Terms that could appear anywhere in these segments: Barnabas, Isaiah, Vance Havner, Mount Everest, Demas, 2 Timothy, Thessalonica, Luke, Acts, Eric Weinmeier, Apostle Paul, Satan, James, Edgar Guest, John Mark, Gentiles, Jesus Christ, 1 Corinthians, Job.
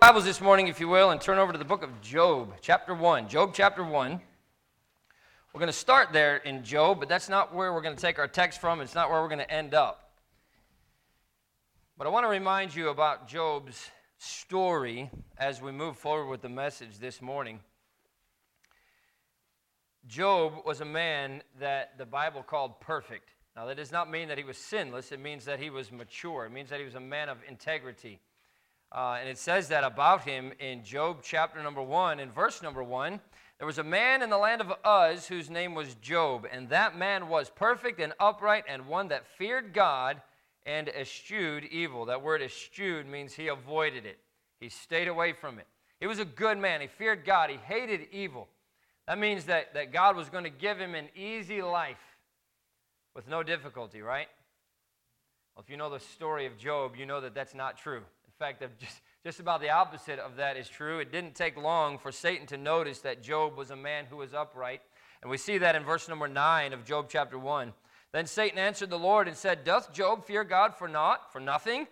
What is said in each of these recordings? Bibles this morning, if you will, and turn over to the book of Job, chapter 1. Job, chapter 1. We're going to start there in Job, but that's not where we're going to take our text from. It's not where we're going to end up. But I want to remind you about Job's story as we move forward with the message this morning. Job was a man that the Bible called perfect. Now, that does not mean that he was sinless. It means that he was mature. It means that he was a man of integrity. And it says that about him in Job chapter number 1, in verse number 1, there was a man in the land of Uz whose name was Job, and that man was perfect and upright and one that feared God and eschewed evil. That word eschewed means he avoided it. He stayed away from it. He was a good man. He feared God. He hated evil. That means that God was going to give him an easy life with no difficulty, right? Well, if you know the story of Job, you know that that's not true. In fact, just about the opposite of that is true. It didn't take long for Satan to notice that Job was a man who was upright. And we see that in verse number 9 of Job chapter 1. Then Satan answered the Lord and said, "Doth Job fear God for nothing?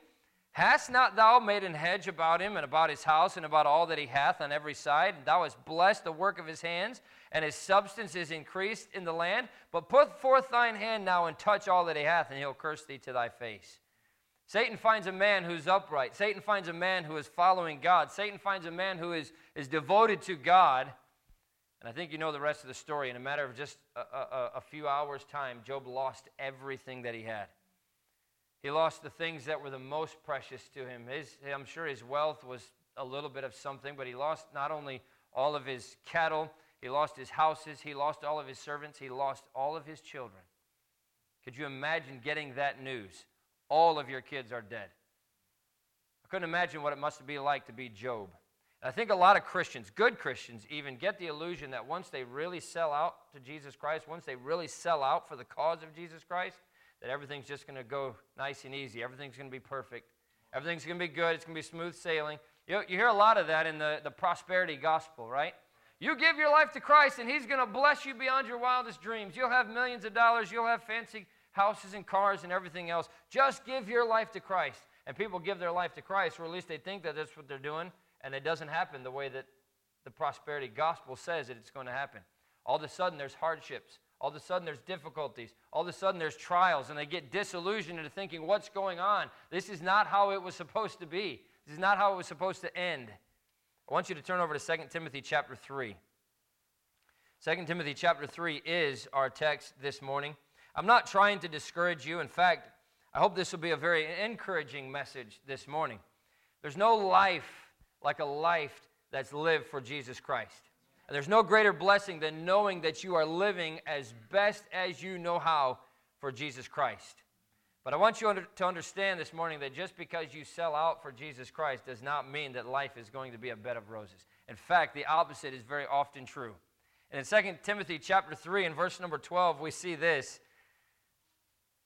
Hast not thou made an hedge about him and about his house and about all that he hath on every side? And thou hast blessed the work of his hands, and his substance is increased in the land. But put forth thine hand now and touch all that he hath, and he'll curse thee to thy face." Satan finds a man who's upright. Satan finds a man who is following God. Satan finds a man who is devoted to God. And I think you know the rest of the story. In a matter of just a few hours' time, Job lost everything that he had. He lost the things that were the most precious to him. I'm sure his wealth was a little bit of something, but he lost not only all of his cattle, he lost his houses, he lost all of his servants, he lost all of his children. Could you imagine getting that news? All of your kids are dead. I couldn't imagine what it must be like to be Job. And I think a lot of Christians, good Christians even, get the illusion that once they really sell out to Jesus Christ, once they really sell out for the cause of Jesus Christ, that everything's just going to go nice and easy. Everything's going to be perfect. Everything's going to be good. It's going to be smooth sailing. You hear a lot of that in the prosperity gospel, right? You give your life to Christ, and he's going to bless you beyond your wildest dreams. You'll have millions of dollars. You'll have fancy houses and cars and everything else. Just give your life to Christ. And people give their life to Christ, or at least they think that that's what they're doing, and it doesn't happen the way that the prosperity gospel says that it's going to happen. All of a sudden, there's hardships. All of a sudden, there's difficulties. All of a sudden, there's trials, and they get disillusioned into thinking, what's going on? This is not how it was supposed to be. This is not how it was supposed to end. I want you to turn over to 2 Timothy chapter 3. 2 Timothy chapter 3 is our text this morning. I'm not trying to discourage you. In fact, I hope this will be a very encouraging message this morning. There's no life like a life that's lived for Jesus Christ. And there's no greater blessing than knowing that you are living as best as you know how for Jesus Christ. But I want you to understand this morning that just because you sell out for Jesus Christ does not mean that life is going to be a bed of roses. In fact, the opposite is very often true. And in 2 Timothy chapter 3 and verse number 12, we see this.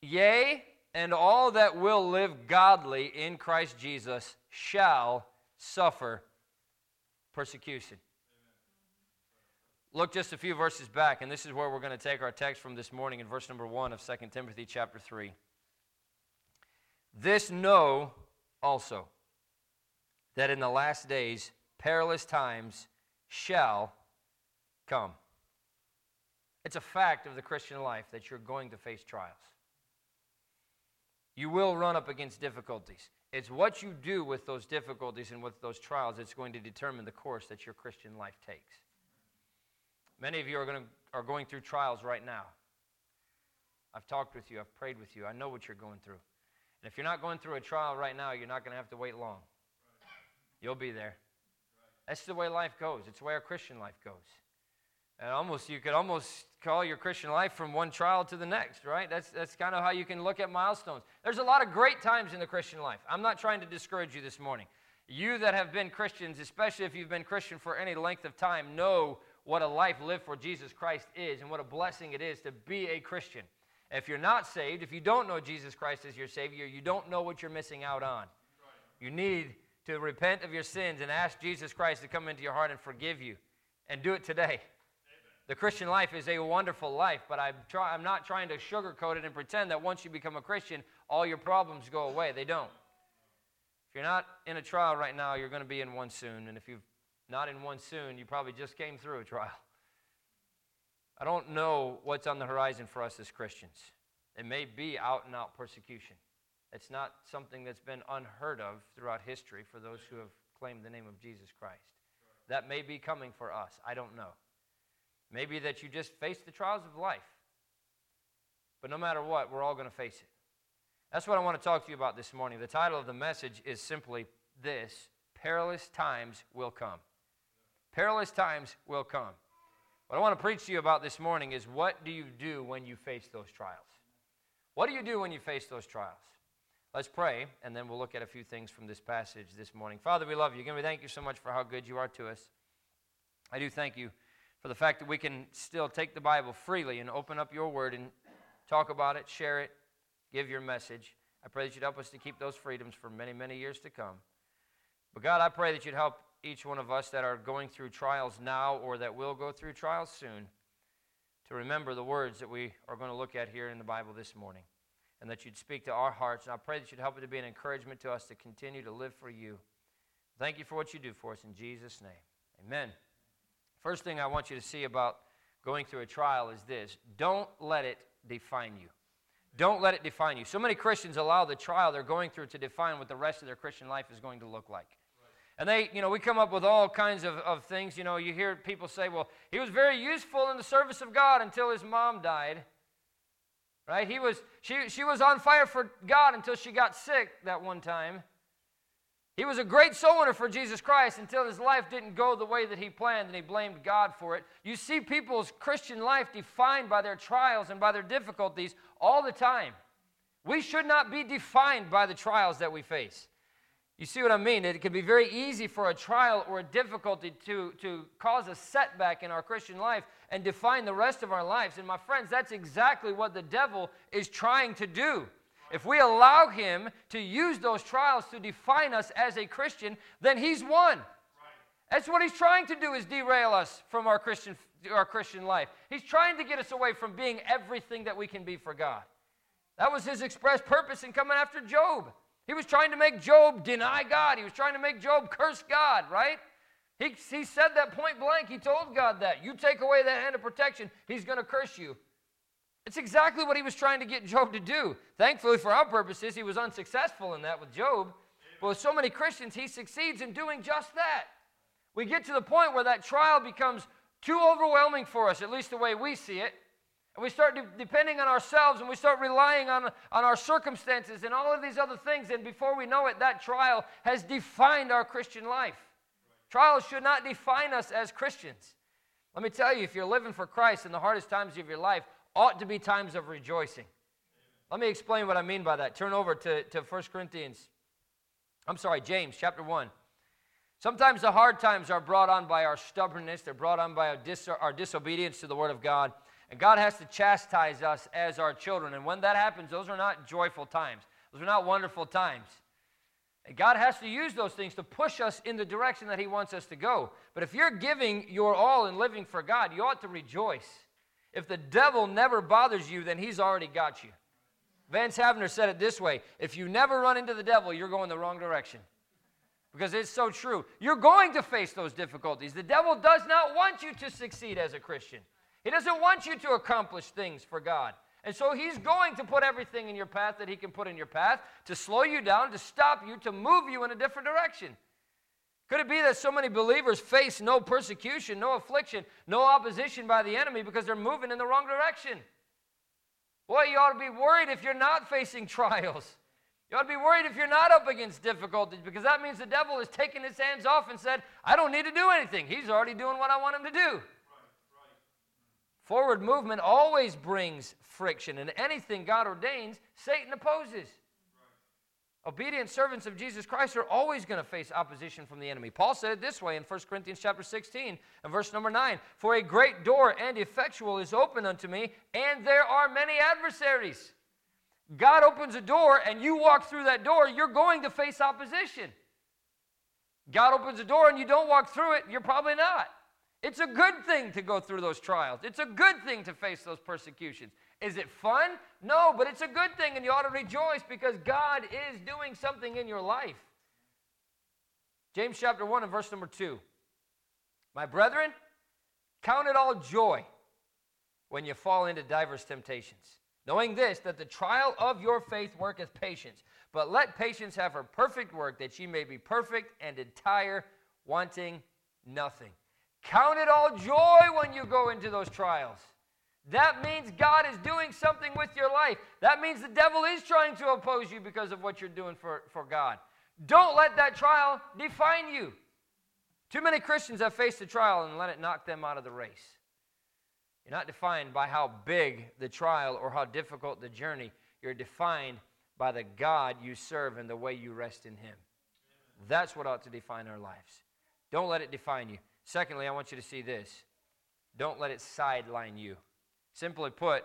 Yea, and all that will live godly in Christ Jesus shall suffer persecution. Amen. Look just a few verses back, and this is where we're going to take our text from this morning in verse number 1 of 2 Timothy chapter 3. This know also, that in the last days perilous times shall come. It's a fact of the Christian life that you're going to face trials. You will run up against difficulties. It's what you do with those difficulties and with those trials that's going to determine the course that your Christian life takes. Many of you are going through trials right now. I've talked with you. I've prayed with you. I know what you're going through. And if you're not going through a trial right now, you're not going to have to wait long. You'll be there. That's the way life goes. It's the way our Christian life goes. And you could almost call your Christian life from one trial to the next, right? That's kind of how you can look at milestones. There's a lot of great times in the Christian life. I'm not trying to discourage you this morning. You that have been Christians, especially if you've been Christian for any length of time, know what a life lived for Jesus Christ is and what a blessing it is to be a Christian. If you're not saved, if you don't know Jesus Christ as your Savior, you don't know what you're missing out on. You need to repent of your sins and ask Jesus Christ to come into your heart and forgive you, and do it today. The Christian life is a wonderful life, but I'm not trying to sugarcoat it and pretend that once you become a Christian, all your problems go away. They don't. If you're not in a trial right now, you're going to be in one soon. And if you're not in one soon, you probably just came through a trial. I don't know what's on the horizon for us as Christians. It may be out-and-out persecution. It's not something that's been unheard of throughout history for those who have claimed the name of Jesus Christ. That may be coming for us. I don't know. Maybe that you just face the trials of life. But no matter what, we're all going to face it. That's what I want to talk to you about this morning. The title of the message is simply this: Perilous Times Will Come. Perilous times will come. What I want to preach to you about this morning is, what do you do when you face those trials? What do you do when you face those trials? Let's pray, and then we'll look at a few things from this passage this morning. Father, we love you. Again, we thank you so much for how good you are to us. I do thank you for the fact that we can still take the Bible freely and open up your word and talk about it, share it, give your message. I pray that you'd help us to keep those freedoms for many, many years to come. But God, I pray that you'd help each one of us that are going through trials now or that will go through trials soon to remember the words that we are going to look at here in the Bible this morning, and that you'd speak to our hearts. And I pray that you'd help it to be an encouragement to us to continue to live for you. Thank you for what you do for us in Jesus' name. Amen. First thing I want you to see about going through a trial is this: don't let it define you. Don't let it define you. So many Christians allow the trial they're going through to define what the rest of their Christian life is going to look like. And they, we come up with all kinds of things. You hear people say, well, he was very useful in the service of God until his mom died. Right? She was on fire for God until she got sick that one time. He was a great soul winner for Jesus Christ until his life didn't go the way that he planned, and he blamed God for it. You see people's Christian life defined by their trials and by their difficulties all the time. We should not be defined by the trials that we face. You see what I mean? It can be very easy for a trial or a difficulty to cause a setback in our Christian life and define the rest of our lives. And my friends, that's exactly what the devil is trying to do. If we allow him to use those trials to define us as a Christian, then he's won. Right. That's what he's trying to do, is derail us from our Christian life. He's trying to get us away from being everything that we can be for God. That was his express purpose in coming after Job. He was trying to make Job deny God. He was trying to make Job curse God, right? He said that point blank. He told God that. You take away that hand of protection, he's going to curse you. It's exactly what he was trying to get Job to do. Thankfully, for our purposes, he was unsuccessful in that with Job. But with so many Christians, he succeeds in doing just that. We get to the point where that trial becomes too overwhelming for us, at least the way we see it. And we start depending on ourselves, and we start relying on our circumstances and all of these other things. And before we know it, that trial has defined our Christian life. Right. Trials should not define us as Christians. Let me tell you, if you're living for Christ, in the hardest times of your life ought to be times of rejoicing. Amen. Let me explain what I mean by that. Turn over to 1 Corinthians. I'm sorry, James chapter 1. Sometimes the hard times are brought on by our stubbornness. They're brought on by our disobedience to the Word of God. And God has to chastise us as our children. And when that happens, those are not joyful times. Those are not wonderful times. And God has to use those things to push us in the direction that he wants us to go. But if you're giving your all and living for God, you ought to rejoice. If the devil never bothers you, then he's already got you. Vance Havner said it this way: if you never run into the devil, you're going the wrong direction. Because it's so true. You're going to face those difficulties. The devil does not want you to succeed as a Christian. He doesn't want you to accomplish things for God. And so he's going to put everything in your path that he can put in your path to slow you down, to stop you, to move you in a different direction. Could it be that so many believers face no persecution, no affliction, no opposition by the enemy because they're moving in the wrong direction? Boy, you ought to be worried if you're not facing trials. You ought to be worried if you're not up against difficulties, because that means the devil has taken his hands off and said, I don't need to do anything. He's already doing what I want him to do. Forward movement always brings friction, and anything God ordains, Satan opposes. Right. Obedient servants of Jesus Christ are always going to face opposition from the enemy. Paul said it this way in 1 Corinthians chapter 16 and verse number 9, for a great door and effectual is open unto me, and there are many adversaries. God opens a door, and you walk through that door, you're going to face opposition. God opens a door, and you don't walk through it, you're probably not. It's a good thing to go through those trials. It's a good thing to face those persecutions. Is it fun? No, but it's a good thing, and you ought to rejoice because God is doing something in your life. James chapter 1 and verse number 2. My brethren, count it all joy when you fall into diverse temptations, knowing this, that the trial of your faith worketh patience. But let patience have her perfect work, that she may be perfect and entire, wanting nothing. Count it all joy when you go into those trials. That means God is doing something with your life. That means the devil is trying to oppose you because of what you're doing for God. Don't let that trial define you. Too many Christians have faced a trial and let it knock them out of the race. You're not defined by how big the trial or how difficult the journey. You're defined by the God you serve and the way you rest in Him. That's what ought to define our lives. Don't let it define you. Secondly, I want you to see this. Don't let it sideline you. Simply put,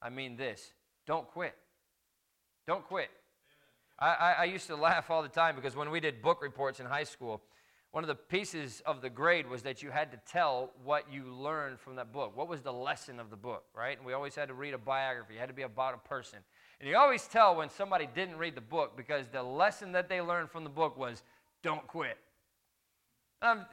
I mean this. Don't quit. Don't quit. I used to laugh all the time because when we did book reports in high school, one of the pieces of the grade was that you had to tell what you learned from that book. What was the lesson of the book, right? And we always had to read a biography. It had to be about a person. And you always tell when somebody didn't read the book because the lesson that they learned from the book was, don't quit. I'm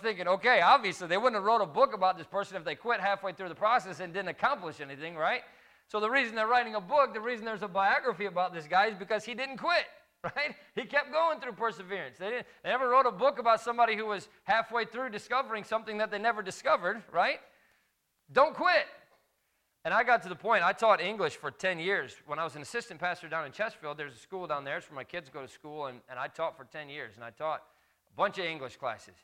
thinking, okay, obviously they wouldn't have wrote a book about this person if they quit halfway through the process and didn't accomplish anything, right? So the reason they're writing a book, the reason there's a biography about this guy is because he didn't quit, right? He kept going through perseverance. They never wrote a book about somebody who was halfway through discovering something that they never discovered, right? Don't quit. And I got to the point, I taught English for 10 years. When I was an assistant pastor down in Chesterfield, there's a school down there. It's where my kids go to school, and I taught for 10 years, and I taught bunch of English classes.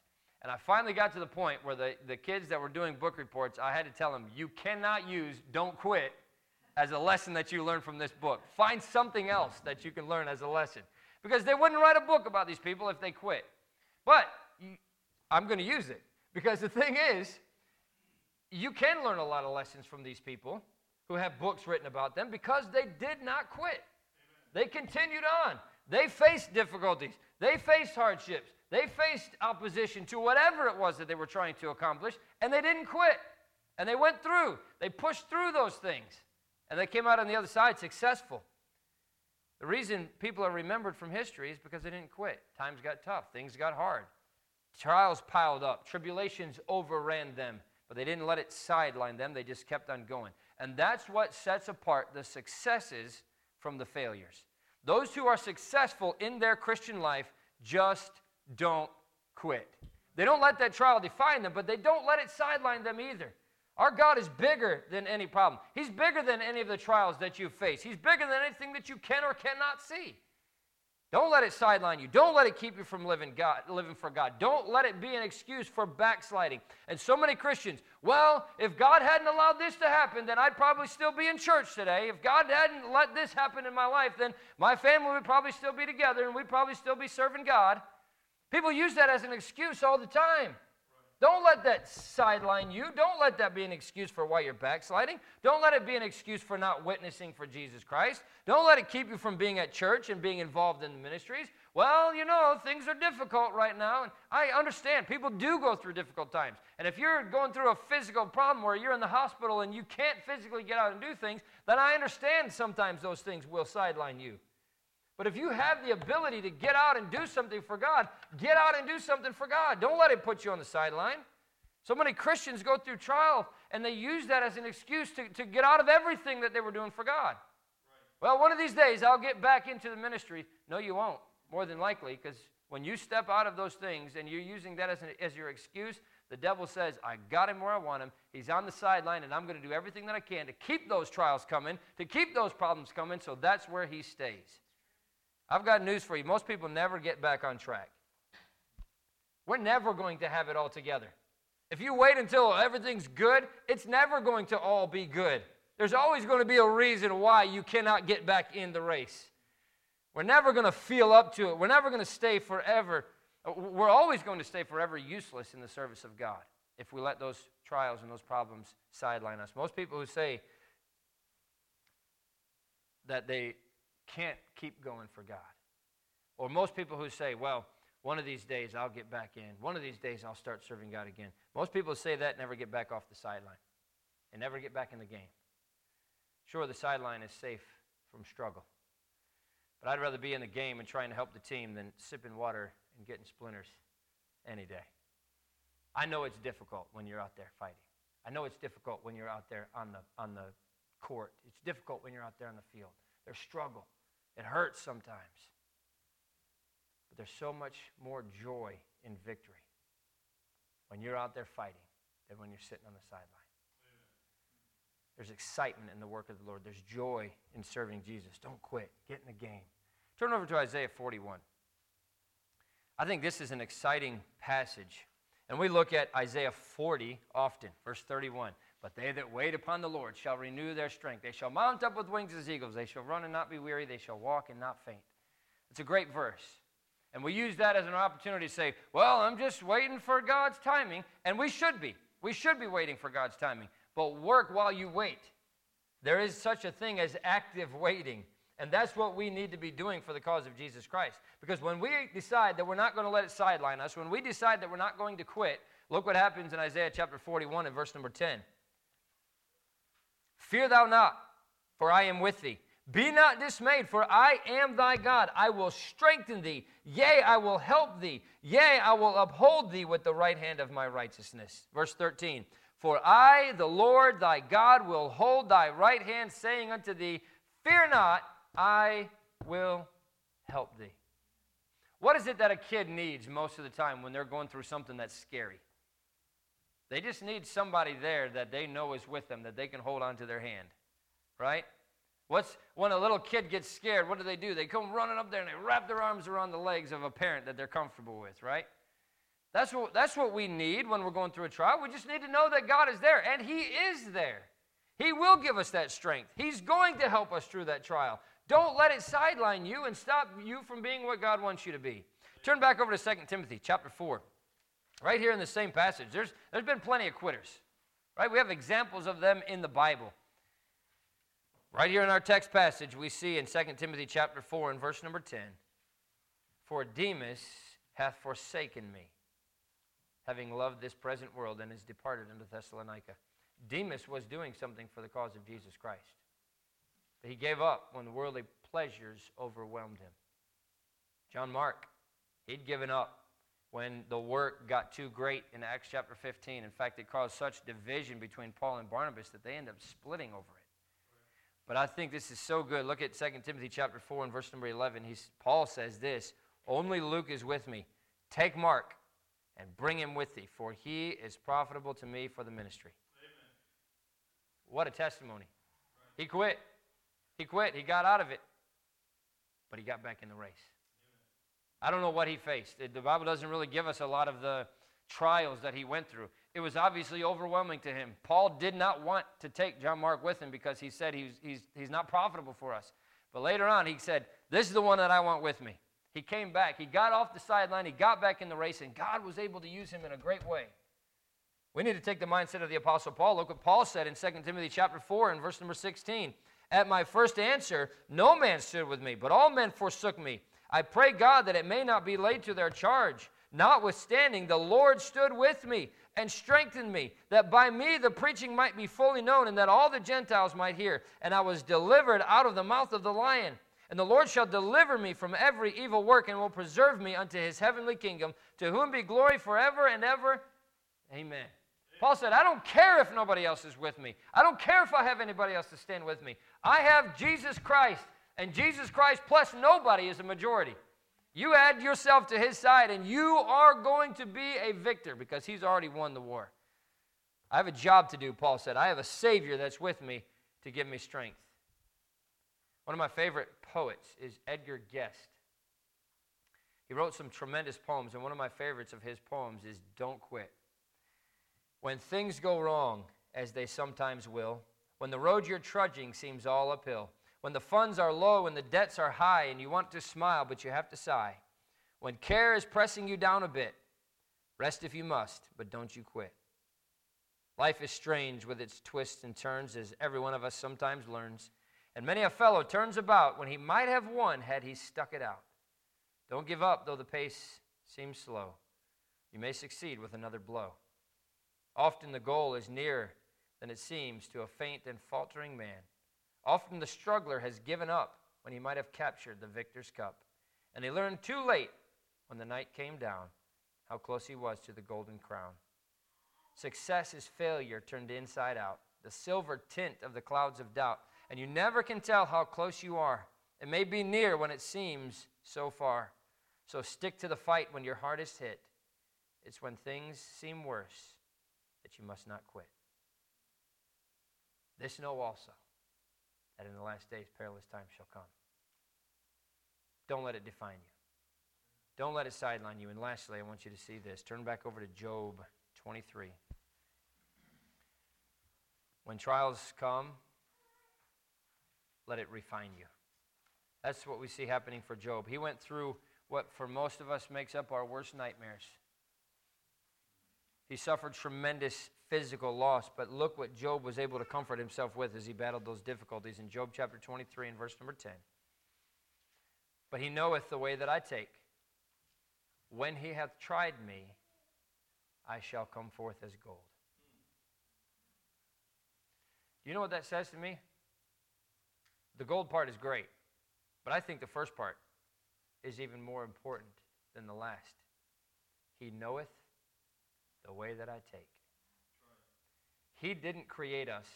And I finally got to the point where the kids that were doing book reports, I had to tell them, you cannot use don't quit as a lesson that you learned from this book. Find something else that you can learn as a lesson. Because they wouldn't write a book about these people if they quit. But I'm going to use it. Because the thing is, you can learn a lot of lessons from these people who have books written about them because they did not quit. They continued on. They faced difficulties. They faced hardships. They faced opposition to whatever it was that they were trying to accomplish, and they didn't quit. And they went through. They pushed through those things. And they came out on the other side successful. The reason people are remembered from history is because they didn't quit. Times got tough. Things got hard. Trials piled up. Tribulations overran them. But they didn't let it sideline them. They just kept on going. And that's what sets apart the successes from the failures. Those who are successful in their Christian life just don't quit. They don't let that trial define them, but they don't let it sideline them either. Our God is bigger than any problem. He's bigger than any of the trials that you face. He's bigger than anything that you can or cannot see. Don't let it sideline you. Don't let it keep you from living for God. Don't let it be an excuse for backsliding. And so many Christians, well, if God hadn't allowed this to happen, then I'd probably still be in church today. If God hadn't let this happen in my life, then my family would probably still be together and we'd probably still be serving God. People use that as an excuse all the time. Don't let that sideline you. Don't let that be an excuse for why you're backsliding. Don't let it be an excuse for not witnessing for Jesus Christ. Don't let it keep you from being at church and being involved in the ministries. Well, things are difficult right now. And I understand people do go through difficult times. And if you're going through a physical problem where you're in the hospital and you can't physically get out and do things, then I understand sometimes those things will sideline you. But if you have the ability to get out and do something for God, get out and do something for God. Don't let it put you on the sideline. So many Christians go through trial, and they use that as an excuse to get out of everything that they were doing for God. Right. Well, one of these days, I'll get back into the ministry. No, you won't, more than likely, because when you step out of those things and you're using that as your excuse, the devil says, I got him where I want him. He's on the sideline, and I'm going to do everything that I can to keep those trials coming, to keep those problems coming, so that's where he stays. I've got news for you. Most people never get back on track. We're never going to have it all together. If you wait until everything's good, it's never going to all be good. There's always going to be a reason why you cannot get back in the race. We're never going to feel up to it. We're never going to stay forever. We're always going to stay forever useless in the service of God if we let those trials and those problems sideline us. Most people who say that they can't keep going for God. Or most people who say, well, one of these days I'll get back in. One of these days I'll start serving God again. Most people say that never get back off the sideline and never get back in the game. Sure, the sideline is safe from struggle. But I'd rather be in the game and trying to help the team than sipping water and getting splinters any day. I know it's difficult when you're out there fighting. I know it's difficult when you're out there on the court. It's difficult when you're out there on the field. There's struggle. It hurts sometimes. But there's so much more joy in victory when you're out there fighting than when you're sitting on the sideline. There's excitement in the work of the Lord. There's joy in serving Jesus. Don't quit. Get in the game. Turn over to Isaiah 41. I think this is an exciting passage. And we look at Isaiah 40 often, verse 31. But they that wait upon the Lord shall renew their strength. They shall mount up with wings as eagles. They shall run and not be weary. They shall walk and not faint. It's a great verse. And we use that as an opportunity to say, well, I'm just waiting for God's timing. And we should be. We should be waiting for God's timing. But work while you wait. There is such a thing as active waiting. And that's what we need to be doing for the cause of Jesus Christ. Because when we decide that we're not going to let it sideline us, when we decide that we're not going to quit, look what happens in Isaiah chapter 41 and verse number 10. Fear thou not, for I am with thee. Be not dismayed, for I am thy God. I will strengthen thee. Yea, I will help thee. Yea, I will uphold thee with the right hand of my righteousness. Verse 13. For I, the Lord thy God, will hold thy right hand, saying unto thee, fear not, I will help thee. What is it that a kid needs most of the time when they're going through something that's scary? They just need somebody there that they know is with them, that they can hold onto their hand, right? When a little kid gets scared, what do? They come running up there and they wrap their arms around the legs of a parent that they're comfortable with, right? That's what we need when we're going through a trial. We just need to know that God is there, and He is there. He will give us that strength. He's going to help us through that trial. Don't let it sideline you and stop you from being what God wants you to be. Turn back over to 2 Timothy chapter 4. Right here in the same passage, there's been plenty of quitters. Right? We have examples of them in the Bible. Right here in our text passage, we see in 2 Timothy chapter 4 and verse number 10, for Demas hath forsaken me, having loved this present world, and is departed unto Thessalonica. Demas was doing something for the cause of Jesus Christ. But he gave up when the worldly pleasures overwhelmed him. John Mark, he'd given up when the work got too great in Acts chapter 15. In fact, it caused such division between Paul and Barnabas that they end up splitting over it. But I think this is so good. Look at 2 Timothy chapter 4 and verse number 11. Paul says this, only Luke is with me. Take Mark and bring him with thee, for he is profitable to me for the ministry. Amen. What a testimony. Right. He quit. He got out of it. But he got back in the race. Amen. I don't know what he faced. The Bible doesn't really give us a lot of the trials that he went through. It was obviously overwhelming to him. Paul did not want to take John Mark with him because he said he's not profitable for us. But later on, he said, this is the one that I want with me. He came back. He got off the sideline. He got back in the race, and God was able to use him in a great way. We need to take the mindset of the Apostle Paul. Look what Paul said in 2 Timothy chapter 4 and verse number 16. At my first answer, no man stood with me, but all men forsook me. I pray God that it may not be laid to their charge. Notwithstanding, the Lord stood with me and strengthened me, that by me the preaching might be fully known, and that all the Gentiles might hear. And I was delivered out of the mouth of the lion. And the Lord shall deliver me from every evil work, and will preserve me unto his heavenly kingdom, to whom be glory forever and ever. Amen. Paul said, I don't care if nobody else is with me. I don't care if I have anybody else to stand with me. I have Jesus Christ, and Jesus Christ plus nobody is a majority. You add yourself to his side, and you are going to be a victor, because he's already won the war. I have a job to do, Paul said. I have a Savior that's with me to give me strength. One of my favorite poets is Edgar Guest. He wrote some tremendous poems, and one of my favorites of his poems is Don't Quit. When things go wrong, as they sometimes will, when the road you're trudging seems all uphill, when the funds are low and the debts are high, and you want to smile but you have to sigh, when care is pressing you down a bit, rest if you must, but don't you quit. Life is strange with its twists and turns, as every one of us sometimes learns. And many a fellow turns about when he might have won had he stuck it out. Don't give up, though the pace seems slow. You may succeed with another blow. Often the goal is nearer than it seems to a faint and faltering man. Often the struggler has given up when he might have captured the victor's cup. And he learned too late when the night came down, how close he was to the golden crown. Success is failure turned inside out, the silver tint of the clouds of doubt. And you never can tell how close you are. It may be near when it seems so far. So stick to the fight when your heart is hit. It's when things seem worse that you must not quit. This know also, that in the last days perilous times shall come. Don't let it define you. Don't let it sideline you. And lastly, I want you to see this. Turn back over to Job 23. When trials come, let it refine you. That's what we see happening for Job. He went through what for most of us makes up our worst nightmares. He suffered tremendous physical loss, but look what Job was able to comfort himself with as he battled those difficulties in Job chapter 23 and verse number 10. But he knoweth the way that I take. When he hath tried me, I shall come forth as gold. Do you know what that says to me? The gold part is great, but I think the first part is even more important than the last. He knoweth the way that I take. He didn't create us,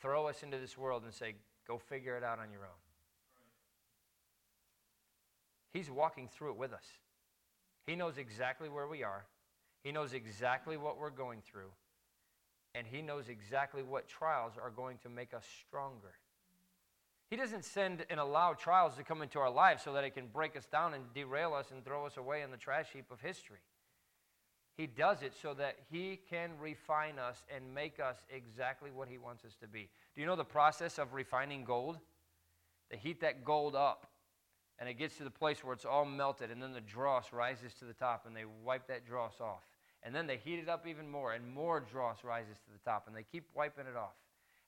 throw us into this world and say, go figure it out on your own. He's walking through it with us. He knows exactly where we are. He knows exactly what we're going through. And he knows exactly what trials are going to make us stronger. He doesn't send and allow trials to come into our lives so that it can break us down and derail us and throw us away in the trash heap of history. He does it so that he can refine us and make us exactly what he wants us to be. Do you know the process of refining gold? They heat that gold up, and it gets to the place where it's all melted, and then the dross rises to the top, and they wipe that dross off. And then they heat it up even more, and more dross rises to the top, and they keep wiping it off.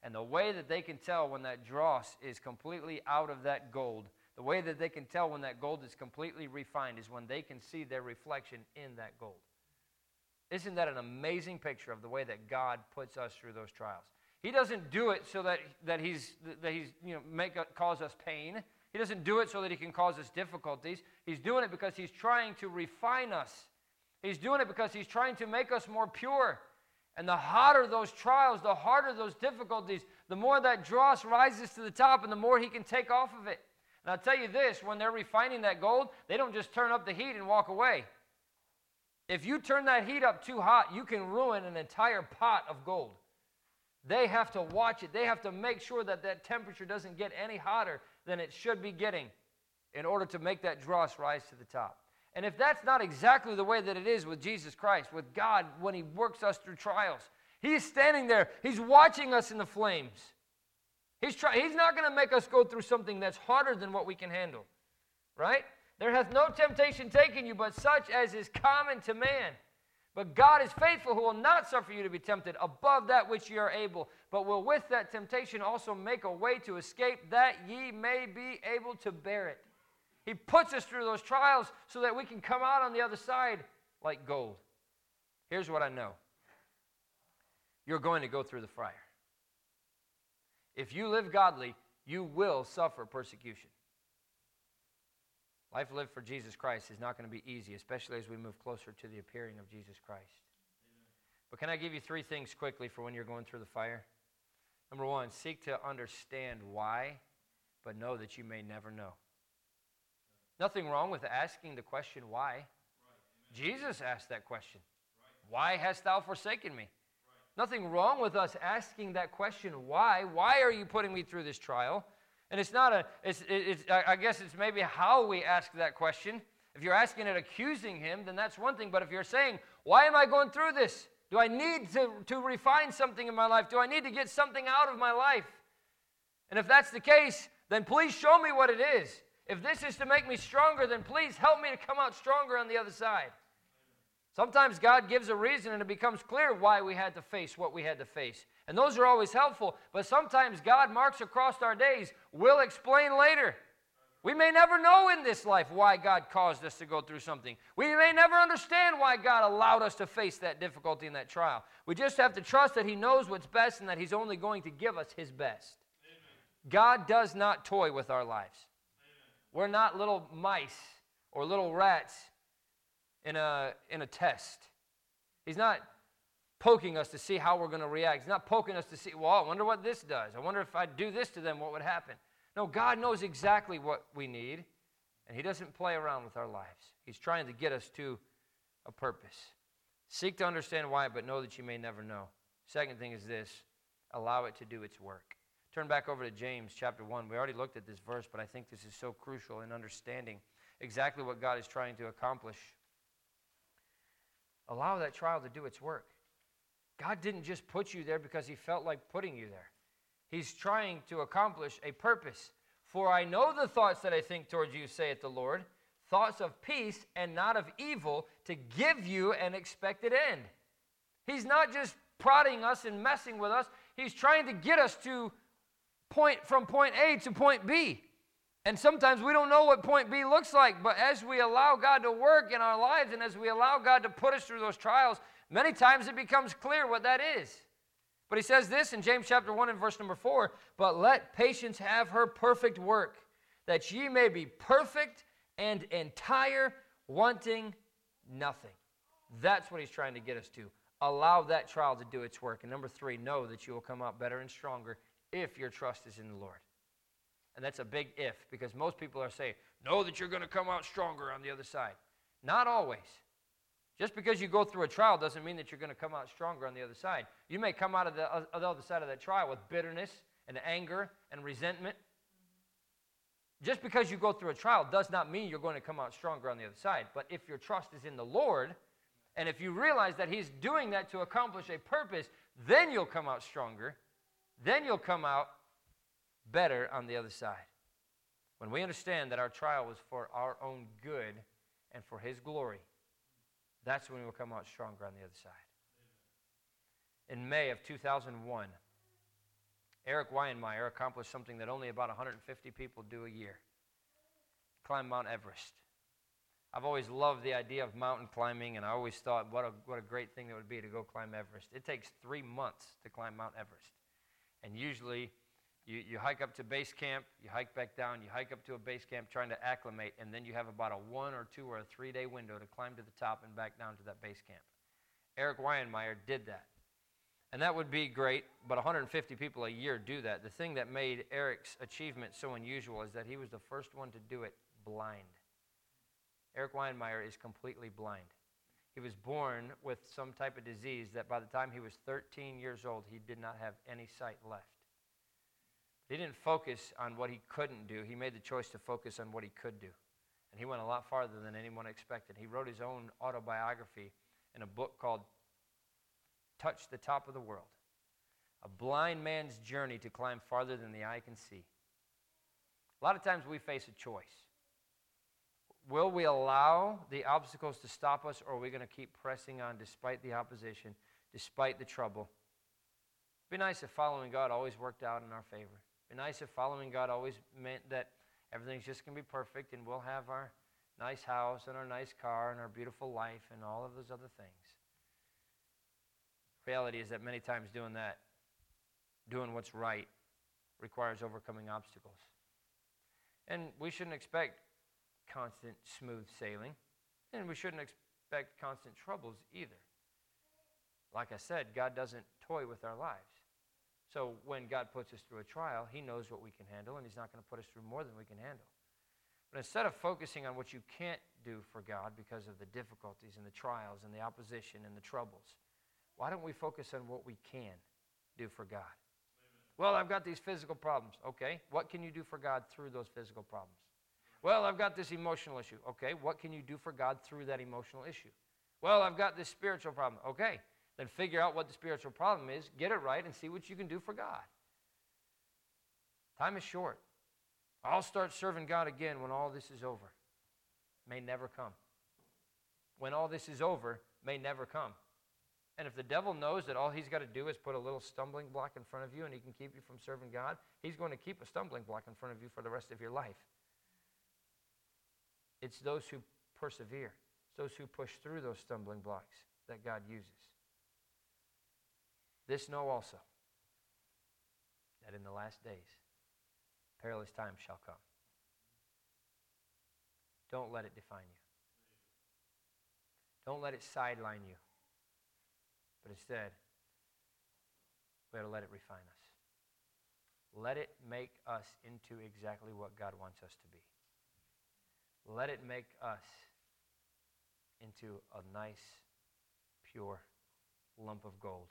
And the way that they can tell when that dross is completely out of that gold, the way that they can tell when that gold is completely refined is when they can see their reflection in that gold. Isn't that an amazing picture of the way that God puts us through those trials? He doesn't do it so that he's cause us pain. He doesn't do it so that he can cause us difficulties. He's doing it because he's trying to refine us. He's doing it because he's trying to make us more pure. And the hotter those trials, the harder those difficulties, the more that dross rises to the top and the more he can take off of it. And I'll tell you this, when they're refining that gold, they don't just turn up the heat and walk away. If you turn that heat up too hot, you can ruin an entire pot of gold. They have to watch it. They have to make sure that that temperature doesn't get any hotter than it should be getting in order to make that dross rise to the top. And if that's not exactly the way that it is with Jesus Christ, with God, when he works us through trials, he's standing there. He's watching us in the flames. He's not going to make us go through something that's harder than what we can handle, right? There hath no temptation taken you, but such as is common to man. But God is faithful, who will not suffer you to be tempted above that which ye are able, but will with that temptation also make a way to escape, that ye may be able to bear it. He puts us through those trials so that we can come out on the other side like gold. Here's what I know. You're going to go through the fire. If you live godly, you will suffer persecution. Life lived for Jesus Christ is not going to be easy, especially as we move closer to the appearing of Jesus Christ. Amen. But can I give you three things quickly for when you're going through the fire? Number one, seek to understand why, but know that you may never know. Nothing wrong with asking the question, why? Right. Jesus asked that question. Right. Why hast thou forsaken me? Right. Nothing wrong with us asking that question, why? Why are you putting me through this trial? And I guess it's maybe how we ask that question. If you're asking it accusing him, then that's one thing. But if you're saying, why am I going through this? Do I need to refine something in my life? Do I need to get something out of my life? And if that's the case, then please show me what it is. If this is to make me stronger, then please help me to come out stronger on the other side. Sometimes God gives a reason and it becomes clear why we had to face what we had to face. And those are always helpful, but sometimes God marks across our days. We'll explain later. We may never know in this life why God caused us to go through something. We may never understand why God allowed us to face that difficulty and that trial. We just have to trust that he knows what's best and that he's only going to give us his best. Amen. God does not toy with our lives. Amen. We're not little mice or little rats in a test. He's not poking us to see how we're going to react. He's not poking us to see, well, I wonder what this does. I wonder if I do this to them, what would happen? No, God knows exactly what we need, and he doesn't play around with our lives. He's trying to get us to a purpose. Seek to understand why, but know that you may never know. Second thing is this, allow it to do its work. Turn back over to James chapter 1. We already looked at this verse, but I think this is so crucial in understanding exactly what God is trying to accomplish. Allow that trial to do its work. God didn't just put you there because he felt like putting you there. He's trying to accomplish a purpose. For I know the thoughts that I think towards you, saith the Lord, thoughts of peace and not of evil, to give you an expected end. He's not just prodding us and messing with us. He's trying to get us to from point A to point B. And sometimes we don't know what point B looks like, but as we allow God to work in our lives and as we allow God to put us through those trials, many times it becomes clear what that is. But he says this in James chapter 1 and verse number 4, but let patience have her perfect work, that ye may be perfect and entire, wanting nothing. That's what he's trying to get us to. Allow that trial to do its work. And number three, know that you will come out better and stronger if your trust is in the Lord. And that's a big if, because most people are saying, know that you're going to come out stronger on the other side. Not always. Just because you go through a trial doesn't mean that you're going to come out stronger on the other side. You may come out of the other side of that trial with bitterness and anger and resentment. Just because you go through a trial does not mean you're going to come out stronger on the other side. But if your trust is in the Lord, and if you realize that he's doing that to accomplish a purpose, then you'll come out stronger. Then you'll come out better on the other side. When we understand that our trial was for our own good and for his glory, that's when we'll come out stronger on the other side. In May of 2001, Eric Weinmeier accomplished something that only about 150 people do a year. Climb Mount Everest. I've always loved the idea of mountain climbing, and I always thought what a great thing it would be to go climb Everest. It takes 3 months to climb Mount Everest. And usually you hike up to base camp, you hike back down, you hike up to a base camp trying to acclimate, and then you have about a 1 or 2 or a 3 day window to climb to the top and back down to that base camp. Eric Weinmeier did that. And that would be great, but 150 people a year do that. The thing that made Eric's achievement so unusual is that he was the first one to do it blind. Eric Weinmeier is completely blind. He was born with some type of disease that by the time he was 13 years old, he did not have any sight left. He didn't focus on what he couldn't do. He made the choice to focus on what he could do. And he went a lot farther than anyone expected. He wrote his own autobiography in a book called Touch the Top of the World, a blind man's journey to climb farther than the eye can see. A lot of times we face a choice. Will we allow the obstacles to stop us, or are we going to keep pressing on despite the opposition, despite the trouble? It'd be nice if following God always worked out in our favor. It'd be nice if following God always meant that everything's just going to be perfect and we'll have our nice house and our nice car and our beautiful life and all of those other things. The reality is that many times doing what's right, requires overcoming obstacles. And we shouldn't expect constant smooth sailing, and we shouldn't expect constant troubles either. Like I said, God doesn't toy with our lives. So when God puts us through a trial, he knows what we can handle, and he's not going to put us through more than we can handle. But instead of focusing on what you can't do for God because of the difficulties and the trials and the opposition and the troubles, why don't we focus on what we can do for God? Amen. Well, I've got these physical problems. Okay, what can you do for God through those physical problems? Well, I've got this emotional issue. Okay, what can you do for God through that emotional issue? Well, I've got this spiritual problem. Okay, then figure out what the spiritual problem is, get it right, and see what you can do for God. Time is short. I'll start serving God again when all this is over. May never come. When all this is over, may never come. And if the devil knows that all he's got to do is put a little stumbling block in front of you and he can keep you from serving God, he's going to keep a stumbling block in front of you for the rest of your life. It's those who persevere, it's those who push through those stumbling blocks that God uses. This know also, that in the last days, perilous times shall come. Don't let it define you. Don't let it sideline you. But instead, we ought to let it refine us. Let it make us into exactly what God wants us to be. Let it make us into a nice, pure lump of gold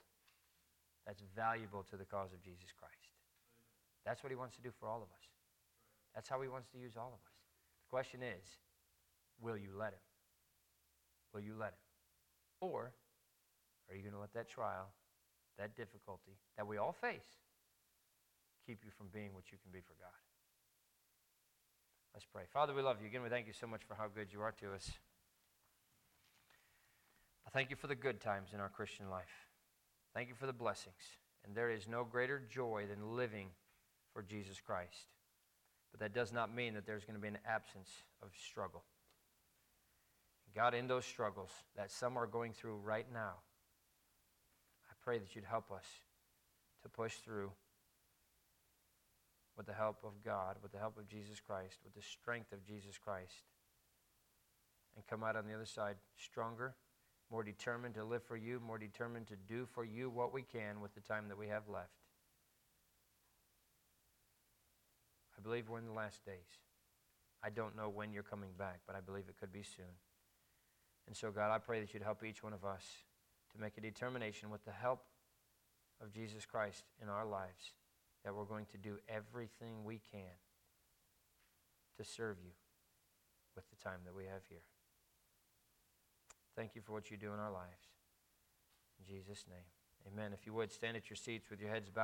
that's valuable to the cause of Jesus Christ. That's what he wants to do for all of us. That's how he wants to use all of us. The question is, will you let him? Will you let him? Or are you going to let that trial, that difficulty that we all face, keep you from being what you can be for God? Let's pray. Father, we love you. Again, we thank you so much for how good you are to us. I thank you for the good times in our Christian life. Thank you for the blessings. And there is no greater joy than living for Jesus Christ. But that does not mean that there's going to be an absence of struggle. God, in those struggles that some are going through right now, I pray that you'd help us to push through with the help of God, with the help of Jesus Christ, with the strength of Jesus Christ, and come out on the other side stronger, more determined to live for you, more determined to do for you what we can with the time that we have left. I believe we're in the last days. I don't know when you're coming back, but I believe it could be soon. And so, God, I pray that you'd help each one of us to make a determination with the help of Jesus Christ in our lives that we're going to do everything we can to serve you with the time that we have here. Thank you for what you do in our lives. In Jesus' name, amen. If you would, stand at your seats with your heads bowed.